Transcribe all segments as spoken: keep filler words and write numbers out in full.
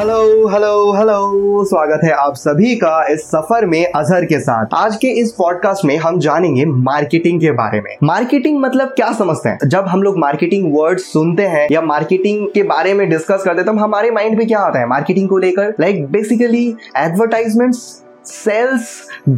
Hello hello hello, स्वागत है आप सभी का इस सफर में अजहर के साथ। आज के इस पॉडकास्ट में हम जानेंगे मार्केटिंग के बारे में। मार्केटिंग मतलब क्या समझते हैं? जब हम लोग मार्केटिंग वर्ड सुनते हैं या मार्केटिंग के बारे में डिस्कस करते हैं तो हमारे माइंड में क्या आता है मार्केटिंग को लेकर? Like basically advertisements, sales,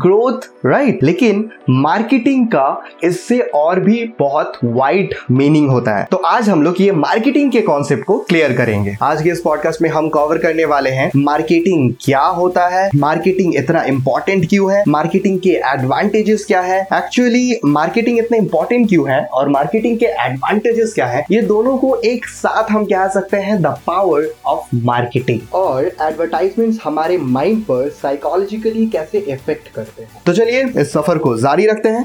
growth, right. लेकिन मार्केटिंग का इससे और भी बहुत वाइड मीनिंग होता है। तो आज हम लोग ये मार्केटिंग के कॉन्सेप्ट को क्लियर करेंगे। आज के इस पॉडकास्ट में हम कवर करने वाले हैं मार्केटिंग क्या होता है, मार्केटिंग इतना इंपॉर्टेंट क्यों है, मार्केटिंग के एडवांटेजेस क्या है, एक्चुअली मार्केटिंग इतना इंपॉर्टेंट क्यों है और मार्केटिंग के एडवांटेजेस क्या है। ये दोनों को एक साथ हम कह सकते हैं द पावर ऑफ मार्केटिंग। और एडवर्टाइजमेंट हमारे माइंड पर साइकोलॉजिकल कैसे इफेक्ट करते हैं। तो चलिए इस सफर को जारी रखते हैं।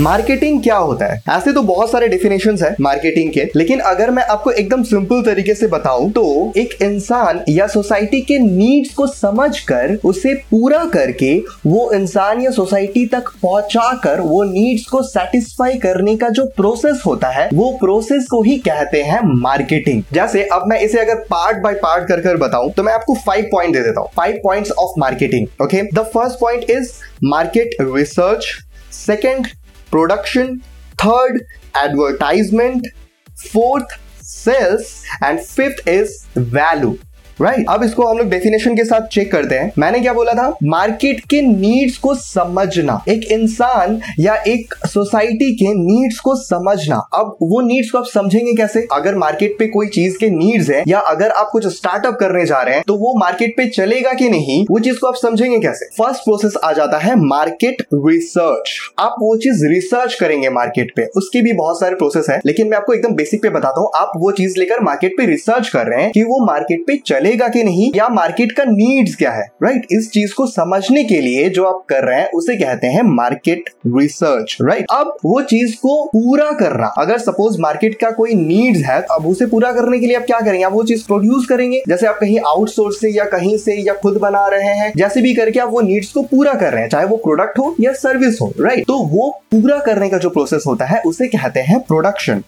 मार्केटिंग क्या होता है? ऐसे तो बहुत सारे डेफिनेशंस है मार्केटिंग के, लेकिन अगर मैं आपको एकदम सिंपल तरीके से बताऊं तो एक इंसान या सोसाइटी के नीड्स को समझकर उसे पूरा करके वो इंसान या सोसाइटी तक पहुंचाकर वो नीड्स को सेटिस्फाई करने का जो प्रोसेस होता है वो प्रोसेस को ही कहते हैं मार्केटिंग। जैसे अब मैं इसे अगर पार्ट बाय पार्ट कर कर बताऊं तो मैं आपको फाइव पॉइंट दे देता हूँ, five points of marketing. Okay, the first point is market research, second production, third advertisement, fourth sales and fifth is value, right. अब इसको हम लोग डेफिनेशन के साथ चेक करते हैं। मैंने क्या बोला था? मार्केट के नीड्स को समझना, एक इंसान या एक सोसाइटी के नीड्स को समझना। अब वो नीड्स को आप समझेंगे कैसे? अगर मार्केट पे कोई चीज के नीड्स है या अगर आप कुछ स्टार्टअप करने जा रहे हैं तो वो मार्केट पे चलेगा कि नहीं, वो चीज को आप समझेंगे कैसे? फर्स्ट प्रोसेस आ जाता है मार्केट रिसर्च। आप वो चीज रिसर्च करेंगे मार्केट पे। उसके भी बहुत सारे प्रोसेस है, लेकिन मैं आपको एकदम बेसिक पे बताता हूँ। आप वो चीज लेकर मार्केट पे रिसर्च कर रहे हैं कि वो मार्केट पे चलेगा कि नहीं या मार्केट का नीड्स क्या है, राइट। इस चीज को समझने के लिए जो आप कर रहे हैं उसे कहते हैं मार्केट रिसर्च, राइट। अब वो चीज को पूरा करना, अगर सपोज मार्केट का कोई नीड्स है, अब उसे पूरा करने के लिए आप क्या करेंगे? आप वो चीज प्रोड्यूस करेंगे। जैसे आप कहीं आउटसोर्स से या कहीं से या खुद बना रहे हैं, जैसे भी करके आप वो नीड्स को पूरा कर रहे हैं, चाहे वो प्रोडक्ट हो या सर्विस हो, राइट। तो वो पूरा करने का जो प्रोसेस होता है उसे कहते हैं प्रोडक्शन।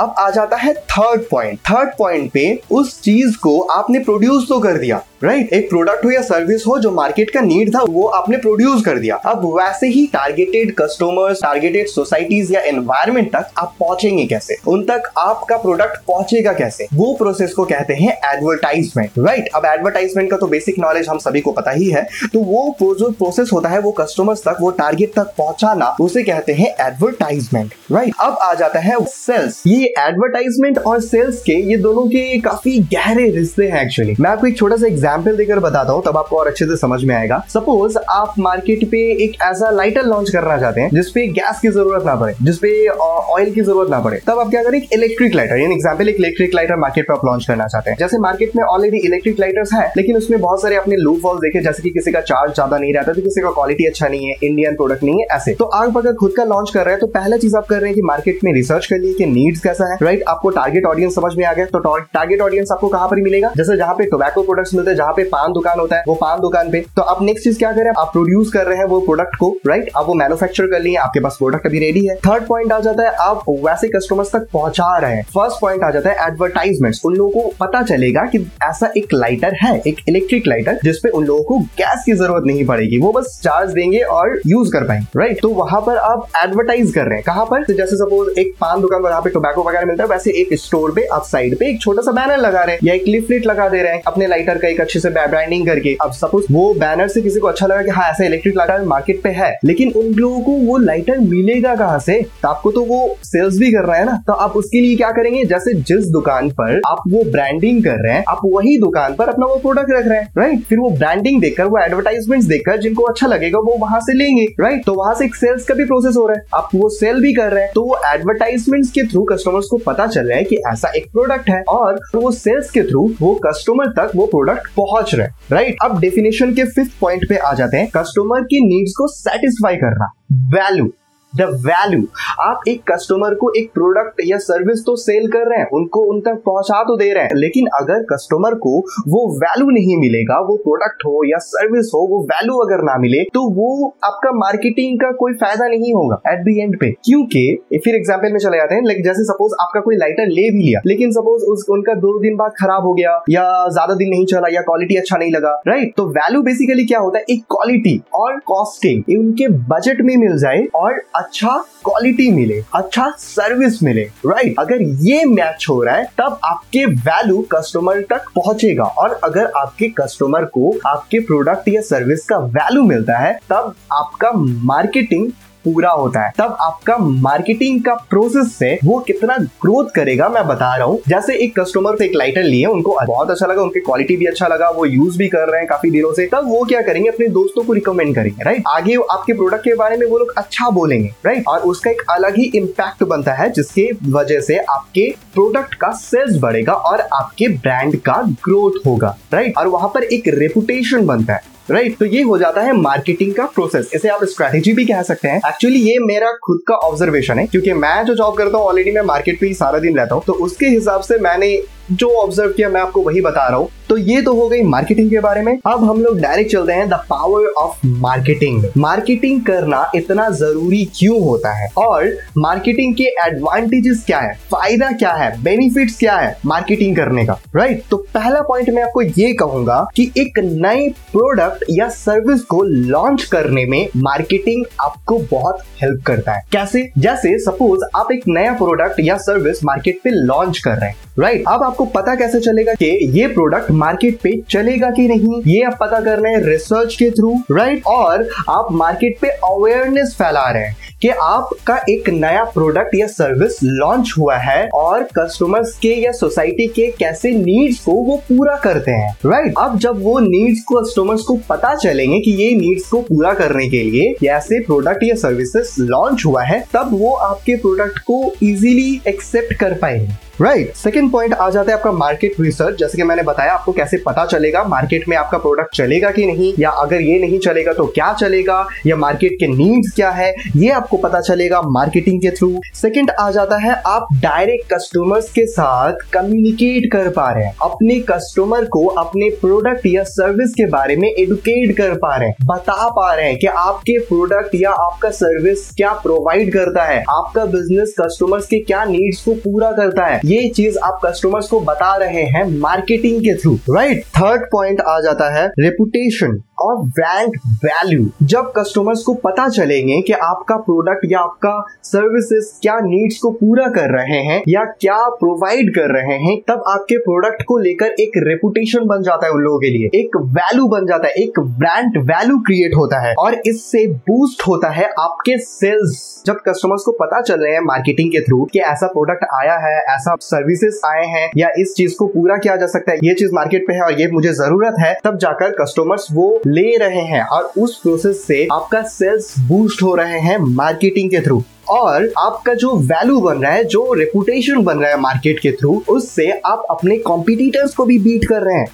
अब आ जाता है थर्ड पॉइंट। थर्ड पॉइंट पे उस चीज को आपने प्रोड्यूस तो कर दिया, राइट। एक प्रोडक्ट हो या सर्विस हो, जो मार्केट का नीड था वो आपने प्रोड्यूस कर दिया। अब वैसे ही टारगेटेड कस्टमर्स, टारगेटेड सोसाइटीज या एनवायरमेंट तक आप पहुंचेंगे कैसे, उन तक आपका प्रोडक्ट पहुंचेगा कैसे, वो प्रोसेस को कहते हैं एडवर्टाइजमेंट, राइट। अब एडवर्टाइजमेंट का तो बेसिक नॉलेज हम सभी को पता ही है। तो वो जो प्रोसेस होता है वो कस्टमर्स तक, वो टारगेट तक पहुंचाना, उसे कहते हैं एडवर्टाइजमेंट, राइट। अब आ जाता है सेल्स। एडवर्टाइजमेंट और सेल्स के ये दोनों के काफी गहरे रिश्ते हैं एक्चुअली। मैं आपको एक छोटा सा एग्जांपल देकर बताता हूँ, तब आपको और अच्छे से समझ में आएगा। सपोज आप मार्केट पे एक ऐसा लाइटर लॉन्च करना चाहते हैं जिसपे गैस की जरूरत ना पड़े, जिसपे ऑयल की जरूरत ना पड़े, तब आप क्या करें? इलेक्ट्रिक लाइटर, यानी एग्जांपल एक इलेक्ट्रिक लाइटर मार्केट पे आप लॉन्च करना चाहते हैं। जैसे मार्केट में ऑलरेडी इलेक्ट्रिक लाइटर्स हैं, लेकिन उसमें बहुत सारे अपने लूपहोल्स देखे, जैसे कि किसी का चार्ज ज्यादा नहीं रहता, तो किसी का क्वालिटी अच्छा नहीं है, इंडियन प्रोडक्ट नहीं है, ऐसे। तो आप अगर खुद का लॉन्च कर रहे हैं तो पहला चीज आप कर रहे हैं कि मार्केट में रिसर्च कर लिए कि नीड्स कैसा है, राइट। आपको टारगेट ऑडियंस समझ में आ गया। तो टारगेट ऑडियंस आपको कहां पर मिलेगा? जैसे जहां पे टोबैको प्रोडक्ट्स मिलते हैं, जहां पे पान दुकान होता है, वो पान दुकान पे। तो आप नेक्स्ट चीज क्या करें? आप प्रोड्यूस कर रहे हैं वो प्रोडक्ट को, राइट। आप वो मैन्युफैक्चर कर लिए, आपके पास प्रोडक्ट अभी रेडी है। थर्ड पॉइंट आ जाता है, आप वैसे कस्टमर्स तक पहुंचा रहे हैं। फर्स्ट पॉइंट आ जाता है एडवर्टाइजमेंट्स। उन लोगों को पता चलेगा कि ऐसा एक लाइटर है, एक इलेक्ट्रिक लाइटर, जिसपे उन लोगों को गैस की जरूरत नहीं पड़ेगी, वो बस चार्ज देंगे और यूज कर पाएंगे, राइट। तो वहां पर आप एडवर्टाइज कर रहे हैं। कहां पर? जैसे सपोज एक पान दुकान पर पे टोबैको वगैरह मिलता है, वैसे एक स्टोर पे आप साइड पे एक छोटा सा बैनर लगा रहे हैं या एक लिफलेट लगा दे रहे हैं अपने लाइटर का, एक अच्छे से ब्रांडिंग करके। अब सपोज वो बैनर से किसी को अच्छा लगा कि हाँ ऐसा इलेक्ट्रिक लाइटर मार्केट पे है, लेकिन उन लोगों को वो लाइटर मिलेगा कहाँ से? तो आपको तो वो सेल्स भी करना है ना। तो आप उसके लिए क्या करेंगे? जैसे जिस दुकान पर आप वो ब्रांडिंग कर रहे हैं, आप वही दुकान पर अपना वो प्रोडक्ट रख रहे हैं, राइट। फिर वो ब्रांडिंग देखकर, वो एडवर्टाइजमेंट देखकर जिनको अच्छा लगेगा वो वहां से लेंगे, राइट। तो वहां से एक सेल्स का भी प्रोसेस हो रहा है, आप वो सेल भी कर रहे हैं। तो वो एडवर्टाइजमेंट के थ्रू कस्टमर्स को पता चल रहा है कि ऐसा एक प्रोडक्ट है और वो सेल्स के थ्रू वो कस्टमर तक वो प्रोडक्ट पहुंच रहे हैं, राइट। अब डेफिनेशन के फिफ्थ पॉइंट पे आ जाते हैं, कस्टमर की नीड्स को सेटिस्फाई करना, वैल्यू। The value. आप एक कस्टमर को एक प्रोडक्ट या सर्विस तो सेल कर रहे हैं, उनको उन तक पहुंचा तो दे रहे हैं, लेकिन अगर कस्टमर को वो वैल्यू नहीं मिलेगा, वो प्रोडक्ट हो या सर्विस हो, वो वैल्यू अगर ना मिले तो वो आपका मार्केटिंग का कोई फायदा नहीं होगा एट द एंड पे। क्योंकि फिर एग्जांपल में चले जाते हैं, लाइक जैसे सपोज आपका कोई लाइटर ले भी लिया, लेकिन सपोज उनका दो दिन बाद खराब हो गया या ज्यादा दिन नहीं चला या क्वालिटी अच्छा नहीं लगा, राइट। तो वैल्यू बेसिकली क्या होता है, एक क्वालिटी और कॉस्टिंग उनके बजट में मिल जाए और अच्छा क्वालिटी मिले, अच्छा सर्विस मिले, राइट। अगर ये मैच हो रहा है तब आपके वैल्यू कस्टमर तक पहुंचेगा, और अगर आपके कस्टमर को आपके प्रोडक्ट या सर्विस का वैल्यू मिलता है तब आपका मार्केटिंग पूरा होता है। तब आपका मार्केटिंग का प्रोसेस से वो कितना ग्रोथ करेगा मैं बता रहा हूँ। जैसे एक कस्टमर से एक लाइटर लिए, उनको बहुत अच्छा लगा, उनकी क्वालिटी भी अच्छा लगा, वो यूज भी कर रहे हैं काफी दिनों से, तब वो क्या करेंगे, अपने दोस्तों को रिकमेंड करेंगे, राइट। आगे आपके प्रोडक्ट के बारे में वो लोग अच्छा बोलेंगे, राइट। और उसका एक अलग ही इम्पैक्ट बनता है जिसके वजह से आपके प्रोडक्ट का सेल्स बढ़ेगा और आपके ब्रांड का ग्रोथ होगा, राइट। और वहां पर एक रेपुटेशन बनता है, राइट right, तो ये हो जाता है मार्केटिंग का प्रोसेस। इसे आप स्ट्रैटेजी भी कह सकते हैं। एक्चुअली ये मेरा खुद का ऑब्जर्वेशन है, क्योंकि मैं जो जॉब करता हूँ ऑलरेडी मैं मार्केट पे ही सारा दिन रहता हूँ, तो उसके हिसाब से मैंने जो ऑब्जर्व किया मैं आपको वही बता रहा हूँ। तो ये तो हो गई मार्केटिंग के बारे में। अब हम लोग डायरेक्ट चलते हैं the power of marketing. Marketing करना इतना जरूरी क्यों होता है और मार्केटिंग के एडवांटेजेस क्या है, फायदा क्या है, बेनिफिट्स क्या है मार्केटिंग करने का, राइट। तो पहला पॉइंट मैं आपको ये कहूंगा कि एक नए प्रोडक्ट या सर्विस को लॉन्च करने में मार्केटिंग आपको बहुत हेल्प करता है। कैसे? जैसे सपोज आप एक नया प्रोडक्ट या सर्विस मार्केट पे लॉन्च कर रहे हैं, राइट। अब आपको पता कैसे चलेगा कि ये प्रोडक्ट मार्केट पे चलेगा कि नहीं, ये आप पता कर रहे हैं रिसर्च के थ्रू, राइट। और आप मार्केट पे अवेयरनेस फैला रहे हैं कि आपका एक नया प्रोडक्ट या सर्विस लॉन्च हुआ है और कस्टमर्स के या सोसाइटी के कैसे नीड्स को वो पूरा करते हैं, राइट। अब जब वो नीड्स को कस्टमर्स को पता चलेंगे कि ये नीड्स को पूरा करने के लिए कैसे प्रोडक्ट या सर्विसेस लॉन्च हुआ है, तब वो आपके प्रोडक्ट को इजीली एक्सेप्ट कर पाएंगे, राइट। सेकेंड पॉइंट आ जाता है आपका मार्केट रिसर्च। जैसे कि मैंने बताया आपको कैसे पता चलेगा मार्केट में आपका प्रोडक्ट चलेगा कि नहीं, या अगर ये नहीं चलेगा तो क्या चलेगा, या मार्केट के नीड्स क्या है, ये आपको पता चलेगा मार्केटिंग के थ्रू। सेकेंड आ जाता है आप डायरेक्ट कस्टमर्स के साथ कम्युनिकेट कर पा रहे हैं, अपने कस्टमर को अपने प्रोडक्ट या सर्विस के बारे में एडुकेट कर पा रहे हैं, बता पा रहे हैं कि आपके प्रोडक्ट या आपका सर्विस क्या प्रोवाइड करता है, आपका बिजनेस कस्टमर्स के क्या नीड्स को पूरा करता है, ये चीज आप कस्टमर्स को बता रहे हैं मार्केटिंग के थ्रू, राइट। थर्ड पॉइंट आ जाता है रेपुटेशन और ब्रांड वैल्यू। जब कस्टमर्स को पता चलेंगे कि आपका प्रोडक्ट या आपका सर्विसेज क्या नीड्स को पूरा कर रहे हैं या क्या प्रोवाइड कर रहे हैं, तब आपके प्रोडक्ट को लेकर एक रेपुटेशन बन जाता है उन लोगों के लिए, एक वैल्यू बन जाता है, एक ब्रांड वैल्यू क्रिएट होता है, और इससे बूस्ट होता है आपके सेल्स। जब कस्टमर्स को पता चल रहे हैं मार्केटिंग के थ्रू कि ऐसा प्रोडक्ट आया है, ऐसा सर्विसेज आए हैं, या इस चीज को पूरा किया जा सकता है, ये चीज मार्केट पे है और ये मुझे जरूरत है, तब जाकर कस्टमर्स वो ले रहे हैं, और उस प्रोसेस से आपका सेल्स बूस्ट हो रहे हैं मार्केटिंग के थ्रू, और आपका जो वैल्यू बन रहा है, जो रेपुटेशन बन रहा है मार्केट के थ्रू, उससे आप अपने कॉम्पिटिटर्स को भी बीट कर रहे हैं।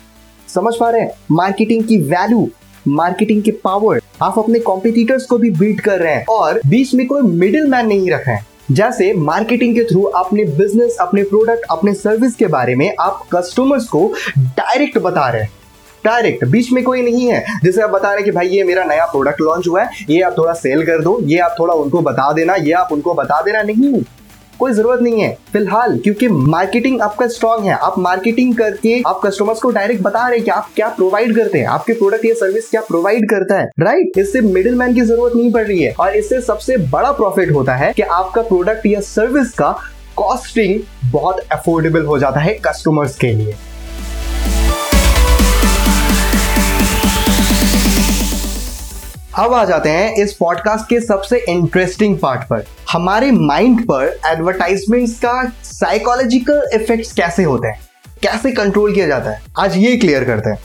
समझ पा रहे हैं मार्केटिंग की वैल्यू, मार्केटिंग के पावर। आप अपने कॉम्पिटिटर्स को भी बीट कर रहे हैं और बीच में कोई मिडिल मैन नहीं रखे हैं। जैसे मार्केटिंग के थ्रू अपने बिजनेस, अपने प्रोडक्ट, अपने सर्विस के बारे में आप कस्टमर्स को डायरेक्ट बता रहे हैं, डायरेक्ट, बीच में कोई नहीं है। जैसे आप बता रहे हैं कि भाई ये मेरा नया प्रोडक्ट लॉन्च हुआ है, ये आप थोड़ा सेल कर दो, ये आप थोड़ा उनको बता देना, ये आप उनको बता देना, नहीं, कोई जरूरत नहीं है फिलहाल, क्योंकि मार्केटिंग आपका स्ट्रांग है। आप मार्केटिंग करके आप कस्टमर्स को डायरेक्ट बता रहे हैं कि आप क्या प्रोवाइड करते हैं, आपके प्रोडक्ट या सर्विस क्या प्रोवाइड करता है, राइट। इससे मिडिल मैन की जरूरत नहीं पड़ रही है, और इससे सबसे बड़ा प्रॉफिट होता है कि आपका प्रोडक्ट या सर्विस का कॉस्टिंग बहुत अफोर्डेबल हो जाता है कस्टमर्स के लिए। अब आ जाते हैं इस पॉडकास्ट के सबसे इंटरेस्टिंग पार्ट पर, हमारे माइंड पर एडवर्टाइजमेंट्स का साइकोलॉजिकल इफेक्ट्स कैसे होते हैं, कैसे कंट्रोल किया जाता है, आज ये क्लियर करते हैं।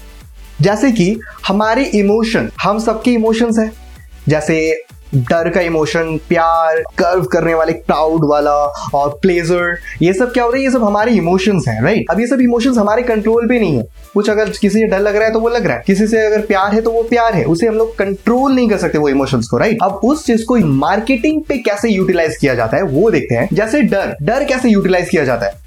जैसे कि हमारे इमोशन, हम सबके इमोशंस हैं, जैसे डर का इमोशन, प्यार, कर्व करने वाले क्लाउड वाला और प्लेजर, ये सब क्या हो रहा है, ये सब हमारे इमोशंस हैं, राइट। अब ये सब इमोशंस हमारे कंट्रोल पे नहीं है। कुछ अगर किसी से डर लग रहा है तो वो लग रहा है, किसी से अगर प्यार है तो वो प्यार है, उसे हम लोग कंट्रोल नहीं कर सकते वो इमोशंस को, राइट। अब उस चीज को मार्केटिंग पे कैसे यूटिलाइज किया जाता है वो देखते हैं। जैसे डर डर कैसे यूटिलाइज किया जाता है।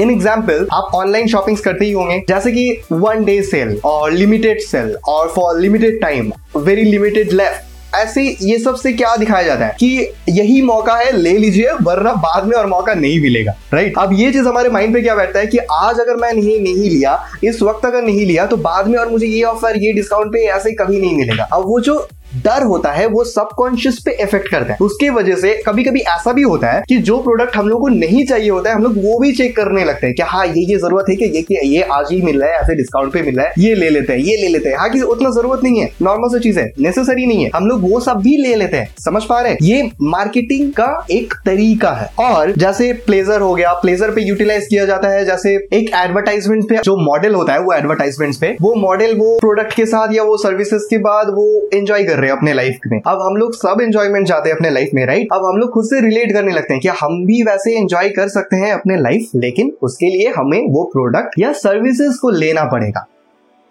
इन एग्जाम्पल, आप ऑनलाइन शॉपिंग्स करते ही होंगे, जैसे कि वन डे सेल और लिमिटेड सेल और for limited time, very limited left, ऐसे ये सब से क्या दिखाया जाता है कि यही मौका है, ले लीजिए, वरना बाद में और मौका नहीं मिलेगा, राइट। अब ये चीज हमारे माइंड पे क्या बैठता है कि आज अगर मैं नहीं नहीं लिया, इस वक्त अगर नहीं लिया तो बाद में और मुझे ये ऑफर, ये डिस्काउंट पे ऐसे कभी नहीं मिलेगा। अब वो जो डर होता है वो सबकॉन्शियस पे इफेक्ट करता है। उसके वजह से कभी कभी ऐसा भी होता है कि जो प्रोडक्ट हम लोग को नहीं चाहिए होता है, हम लोग वो भी चेक करने लगते हैं कि हाँ ये ये जरूरत है कि ये कि ये आज ही मिल रहा है, ऐसे डिस्काउंट पे मिल रहा है, ये ले लेते हैं, ये ले लेते हैं। हाँ कि उतना जरूरत नहीं है, नॉर्मल सा चीज है, नेसेसरी नहीं है, हम लोग वो सब भी ले लेते हैं। समझ पा रहे हैं, ये मार्केटिंग का एक तरीका है। और जैसे प्लेजर हो गया, प्लेजर पे यूटिलाइज किया जाता है, जैसे एक एडवर्टाइजमेंट पे जो मॉडल होता है, वो एडवर्टाइजमेंट पे वो मॉडल वो प्रोडक्ट के साथ या वो सर्विसेज के बाद वो एंजॉय कर अपने लाइफ में। अब हम लोग सब एंजॉयमेंट चाहते हैं अपने लाइफ में, राइट। अब हम लोग खुद से रिलेट करने लगते हैं कि हम भी वैसे एंजॉय कर सकते हैं अपने लाइफ, लेकिन उसके लिए हमें वो प्रोडक्ट या सर्विसेज को लेना पड़ेगा।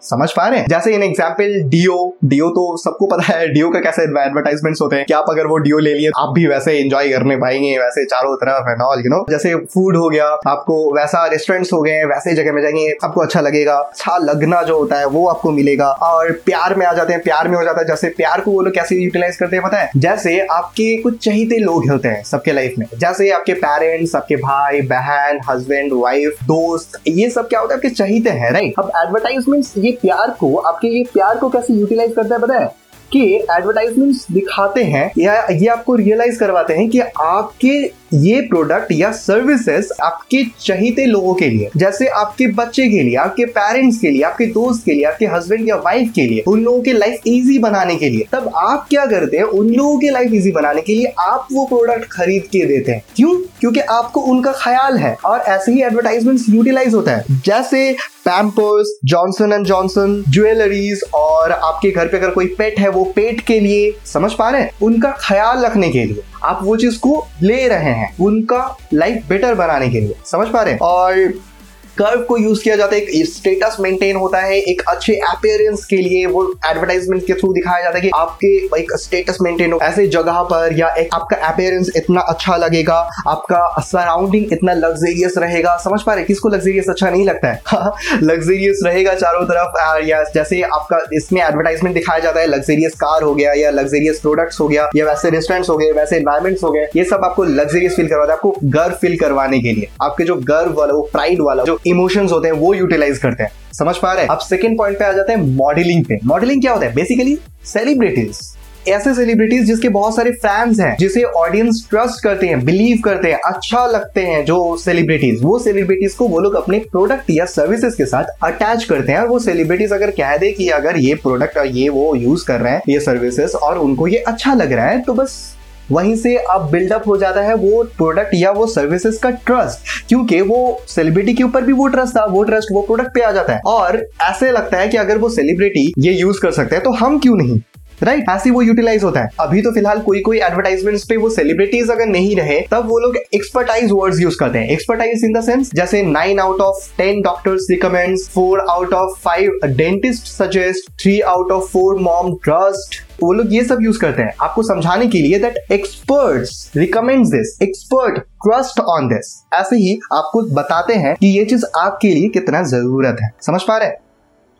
समझ पा रहे हैं। जैसे इन एग्जाम्पल डियो, डियो तो सबको पता है डियो का कैसे एडवर्टाइजमेंट्स होते हैं कि आप अगर वो डियो ले लिए आप भी वैसे एंजॉय करने पाएंगे, वैसे चारों तरफ एंड ऑल, यू नो। जैसे फूड हो गया, आपको वैसा रेस्टोरेंट्स हो गए, वैसे जगह में जाएंगे, आपको अच्छा लगेगा, अच्छा लगना जो होता है वो आपको मिलेगा। और प्यार में आ जाते हैं, प्यार में हो जाता है। जैसे प्यार को वो लोग कैसे यूटिलाइज करते हैं पता है, जैसे आपके कुछ चहेते लोग होते हैं सबके लाइफ में, जैसे आपके पेरेंट्स, आपके भाई बहन, हस्बैंड वाइफ, दोस्त, ये सब क्या होता है, आपके चहेते हैं, राइट। अब एडवर्टाइजमेंट्स ये प्यार को, आपके ये प्यार को कैसे यूटिलाइज करता है पता है, कि एडवर्टाइजमेंट्स दिखाते हैं या ये आपको रियलाइज करवाते हैं कि आपके ये प्रोडक्ट या सर्विसेज आपके चहेते लोगों के लिए, जैसे आपके बच्चे के लिए, आपके पेरेंट्स के लिए, आपके दोस्त के लिए, आपके हस्बैंड या वाइफ के लिए, उन लोगों के लाइफ इजी बनाने के लिए। तब आप क्या करते हैं, उन लोगों के लाइफ इजी बनाने के लिए आप वो प्रोडक्ट खरीद के देते हैं। क्यों? क्योंकि आपको उनका ख्याल है। और ऐसे ही एडवर्टाइजमेंट्स यूटिलाइज होता है, जैसे Pampers, Johnson and Johnson, jewelleries, और आपके घर पे अगर कोई पेट है वो पेट के लिए, समझ पा रहे हैं, उनका ख्याल रखने के लिए आप वो चीज को ले रहे हैं, उनका लाइफ बेटर बनाने के लिए। समझ पा रहे हैं। और कर्व को यूज किया जाता है, एक स्टेटस मेंटेन होता है, एक अच्छे अपीयरेंस के लिए वो एडवर्टाइजमेंट के थ्रू दिखाया जाता है कि आपके एक स्टेटस मेंटेन हो ऐसे जगह पर, या एक आपका अपीयरेंस इतना अच्छा लगेगा, आपका सराउंडिंग इतना लग्जरियस रहेगा। समझ पा रहे, किसको लग्जरियस अच्छा नहीं लगता है लग्जरियस रहेगा चारों तरफ, या जैसे आपका इसमें एडवर्टाइजमेंट दिखाया जाता है, लग्जरियस कार हो गया या लग्जरियस प्रोडक्ट्स हो गया या वैसे रेस्टोरेंट्स हो गए, वैसे एनवायरमेंट्स हो गए, ये सब आपको लग्जरियस फील करवाता है, आपको गर्व फील करवाने के लिए, आपके जो गर्व वाला, वो प्राइड वाला जो इमोशंस होते हैं वो यूटिलाइज करते हैं। समझ पा रहे हैं। अब सेकंड पॉइंट पे आ जाते हैं मॉडलिंग पे। मॉडलिंग क्या होता है, बेसिकली सेलिब्रिटीज, ऐसे सेलिब्रिटीज जिसके बहुत सारे फैंस हैं, जिसे ऑडियंस ट्रस्ट करते हैं, बिलीव करते हैं, अच्छा लगते हैं जो सेलिब्रिटीज, वो सेलिब्रिटीज को वो लोग अपने प्रोडक्ट या सर्विसेज के साथ अटैच करते हैं। और वो सेलिब्रिटीज अगर कह दे कि अगर ये प्रोडक्ट और ये वो यूज कर रहे हैं, ये सर्विसेज, और उनको ये अच्छा लग रहा है, तो बस वहीं से अब बिल्डअप हो जाता है वो प्रोडक्ट या वो सर्विसेज का ट्रस्ट, क्योंकि वो सेलिब्रिटी के ऊपर भी वो ट्रस्ट था, वो ट्रस्ट वो प्रोडक्ट पे आ जाता है। और ऐसे लगता है कि अगर वो सेलिब्रिटी ये यूज कर सकता है तो हम क्यों नहीं, राइट right? ऐसे वो यूटिलाइज होता है। अभी तो फिलहाल कोई कोई एडवर्टाइजमेंट्स पे वो सेलिब्रिटीज अगर नहीं रहे, तब वो लोग एक्सपर्टाइज वर्ड्स यूज करते हैं। एक्सपर्टाइज इन द सेंस, जैसे nine out of ten doctors recommends, four out of five dentist suggest, three out of four mom trust, वो लोग ये सब यूज करते हैं आपको समझाने के लिए that experts recommends this, expert trust on this. ऐसे ही आपको बताते हैं कि ये चीज आपके लिए कितना जरूरत है। समझ पा रहे हैं।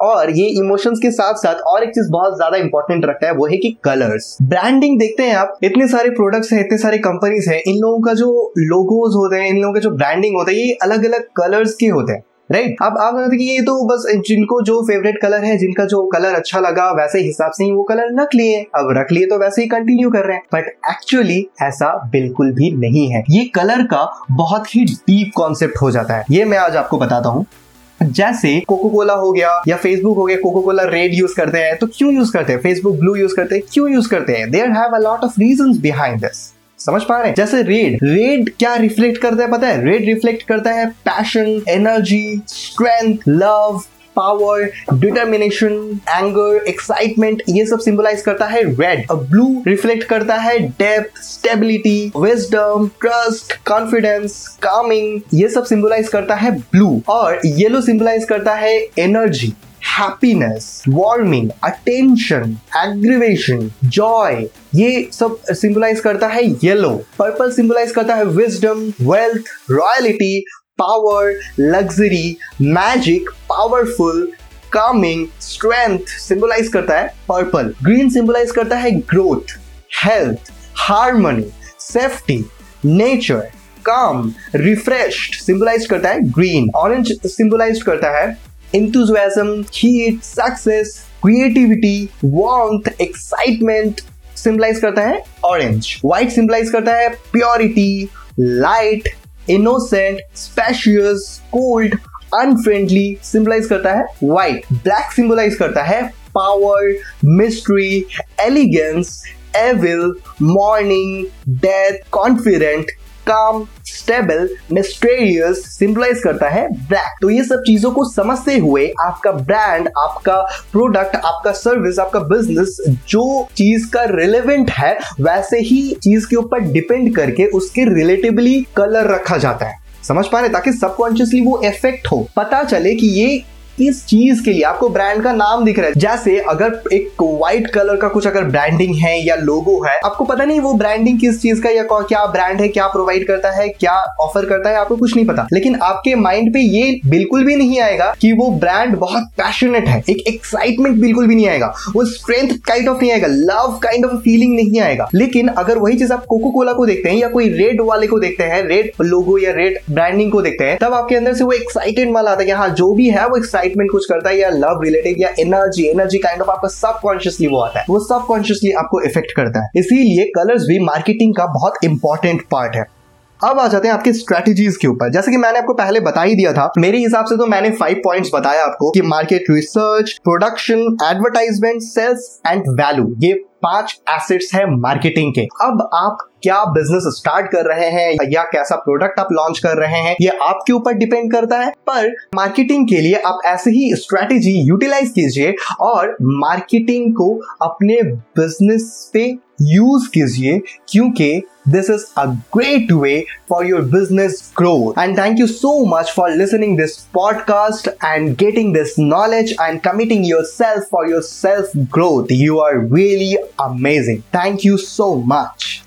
और ये इमोशंस के साथ साथ और एक चीज बहुत ज्यादा इंपॉर्टेंट रखता है, वो है कि कलर्स, ब्रांडिंग। देखते हैं आप, इतने सारे प्रोडक्ट्स हैं, इतने सारे कंपनीज हैं, इन लोगों का जो लोगोज होते हैं, इन लोगों का जो ब्रांडिंग होता है, ये अलग अलग कलर्स के होते हैं, राइट। अब आप जानते हैं कि ये तो बस जिनको जो फेवरेट कलर है, जिनका जो कलर अच्छा लगा, वैसे हिसाब से ही वो कलर रख लिए। अब रख लिए तो वैसे ही कंटिन्यू कर रहे हैं, बट एक्चुअली ऐसा बिल्कुल भी नहीं है। ये कलर का बहुत ही डीप कॉन्सेप्ट हो जाता है, ये मैं आज आपको बताता हूँ। जैसे कोको कोला हो गया या फेसबुक हो गया, कोको कोला रेड यूज करते हैं तो क्यों यूज करते हैं, फेसबुक ब्लू यूज करते हैं क्यों यूज करते हैं, there have a lot of reasons behind this. समझ पा रहे हैं। जैसे रेड, रेड क्या रिफ्लेक्ट करता है पता है, रेड रिफ्लेक्ट करता है passion, energy, strength, love, power, determination, anger, excitement, ये सब सिंबलाइज करता है रेड। ब्लू रिफ्लेक्ट करता है depth, stability, wisdom, trust, confidence, calming, ये सब सिंबलाइज करता है ब्लू। और येलो सिंबलाइज करता है energy, happiness, warming, attention, aggravation, joy, ये सब सिंबलाइज करता है येलो। पर्पल सिंबलाइज करता है wisdom, wealth, royalty, power, luxury, magic, powerful, calming, strength symbolize करता है पर्पल। ग्रीन सिंबलाइज करता है growth, health, harmony, safety, nature, calm, refreshed symbolize करता है ग्रीन। ऑरेंज सिंबलाइज करता है enthusiasm, heat, success, creativity, warmth, excitement symbolize करता है ऑरेंज। व्हाइट सिंबलाइज करता है purity, light, innocent, spacious, cold, unfriendly symbolize करता है व्हाइट। ब्लैक सिंबलाइज करता है power, mystery, elegance, evil, mourning, death, confident, calm, stable, mysterious symbolize करता है ब्लैक। तो ये सब चीजों को समझते हुए आपका ब्रांड, आपका प्रोडक्ट, आपका सर्विस, आपका बिजनेस जो चीज का रिलेवेंट है वैसे ही चीज के ऊपर डिपेंड करके उसके रिलेटिवली कलर रखा जाता है। समझ पा रहे, ताकि सबकॉन्शियसली वो इफेक्ट हो, पता चले कि ये इस चीज के लिए आपको ब्रांड का नाम दिख रहा है। जैसे अगर एक व्हाइट कलर का कुछ अगर ब्रांडिंग है या लोगो है, आपको पता नहीं वो ब्रांडिंग किस चीज का या क्या ब्रांड है, क्या प्रोवाइड करता है, क्या ऑफर करता है, आपको कुछ नहीं पता, लेकिन आपके माइंड पे ये बिल्कुल भी नहीं आएगा कि वो ब्रांड बहुत पैशनेट है। एक एक्साइटमेंट बिल्कुल भी नहीं आएगा, वो स्ट्रेंथ काइंड ऑफ नहीं आएगा, लव काइंड ऑफ फीलिंग नहीं आएगा। लेकिन अगर वही चीज आप कोको कोला को देखते हैं या कोई रेड वाले को देखते हैं, रेड लोगो या रेड ब्रांडिंग को देखते हैं, तब आपके अंदर से वो एक्साइटेड वाला आता है कि हाँ जो भी है वो कुछ करता है, या लव रिलेटेड या एनर्जी एनर्जी काइंड ऑफ आपका सबकॉन्शियसली वो आता है, वो सबकॉन्शियसली आपको इफेक्ट करता है। इसीलिए कलर्स भी मार्केटिंग का बहुत इंपॉर्टेंट पार्ट है। अब आ जाते हैं आपके स्ट्रेटजीज के ऊपर। जैसे कि मैंने आपको पहले बता ही दिया था, मेरे हिसाब से तो मैंने फाइव पॉइंट्स बताया आपको कि market research, production, advertisement, sales and value, ये पांच एसेट्स है मार्केटिंग के। अब आप क्या बिजनेस स्टार्ट कर रहे हैं या कैसा प्रोडक्ट आप लॉन्च कर रहे हैं, ये आपके ऊपर डिपेंड करता है, पर मार्केटिंग के लिए आप ऐसे ही स्ट्रेटेजी यूटिलाइज कीजिए और मार्केटिंग को अपने बिजनेस पे यूज कीजिए, क्योंकि this is a great way for your business growth. And thank you so much for listening this podcast and getting this knowledge and committing yourself for your self growth. You are really amazing. Thank you so much.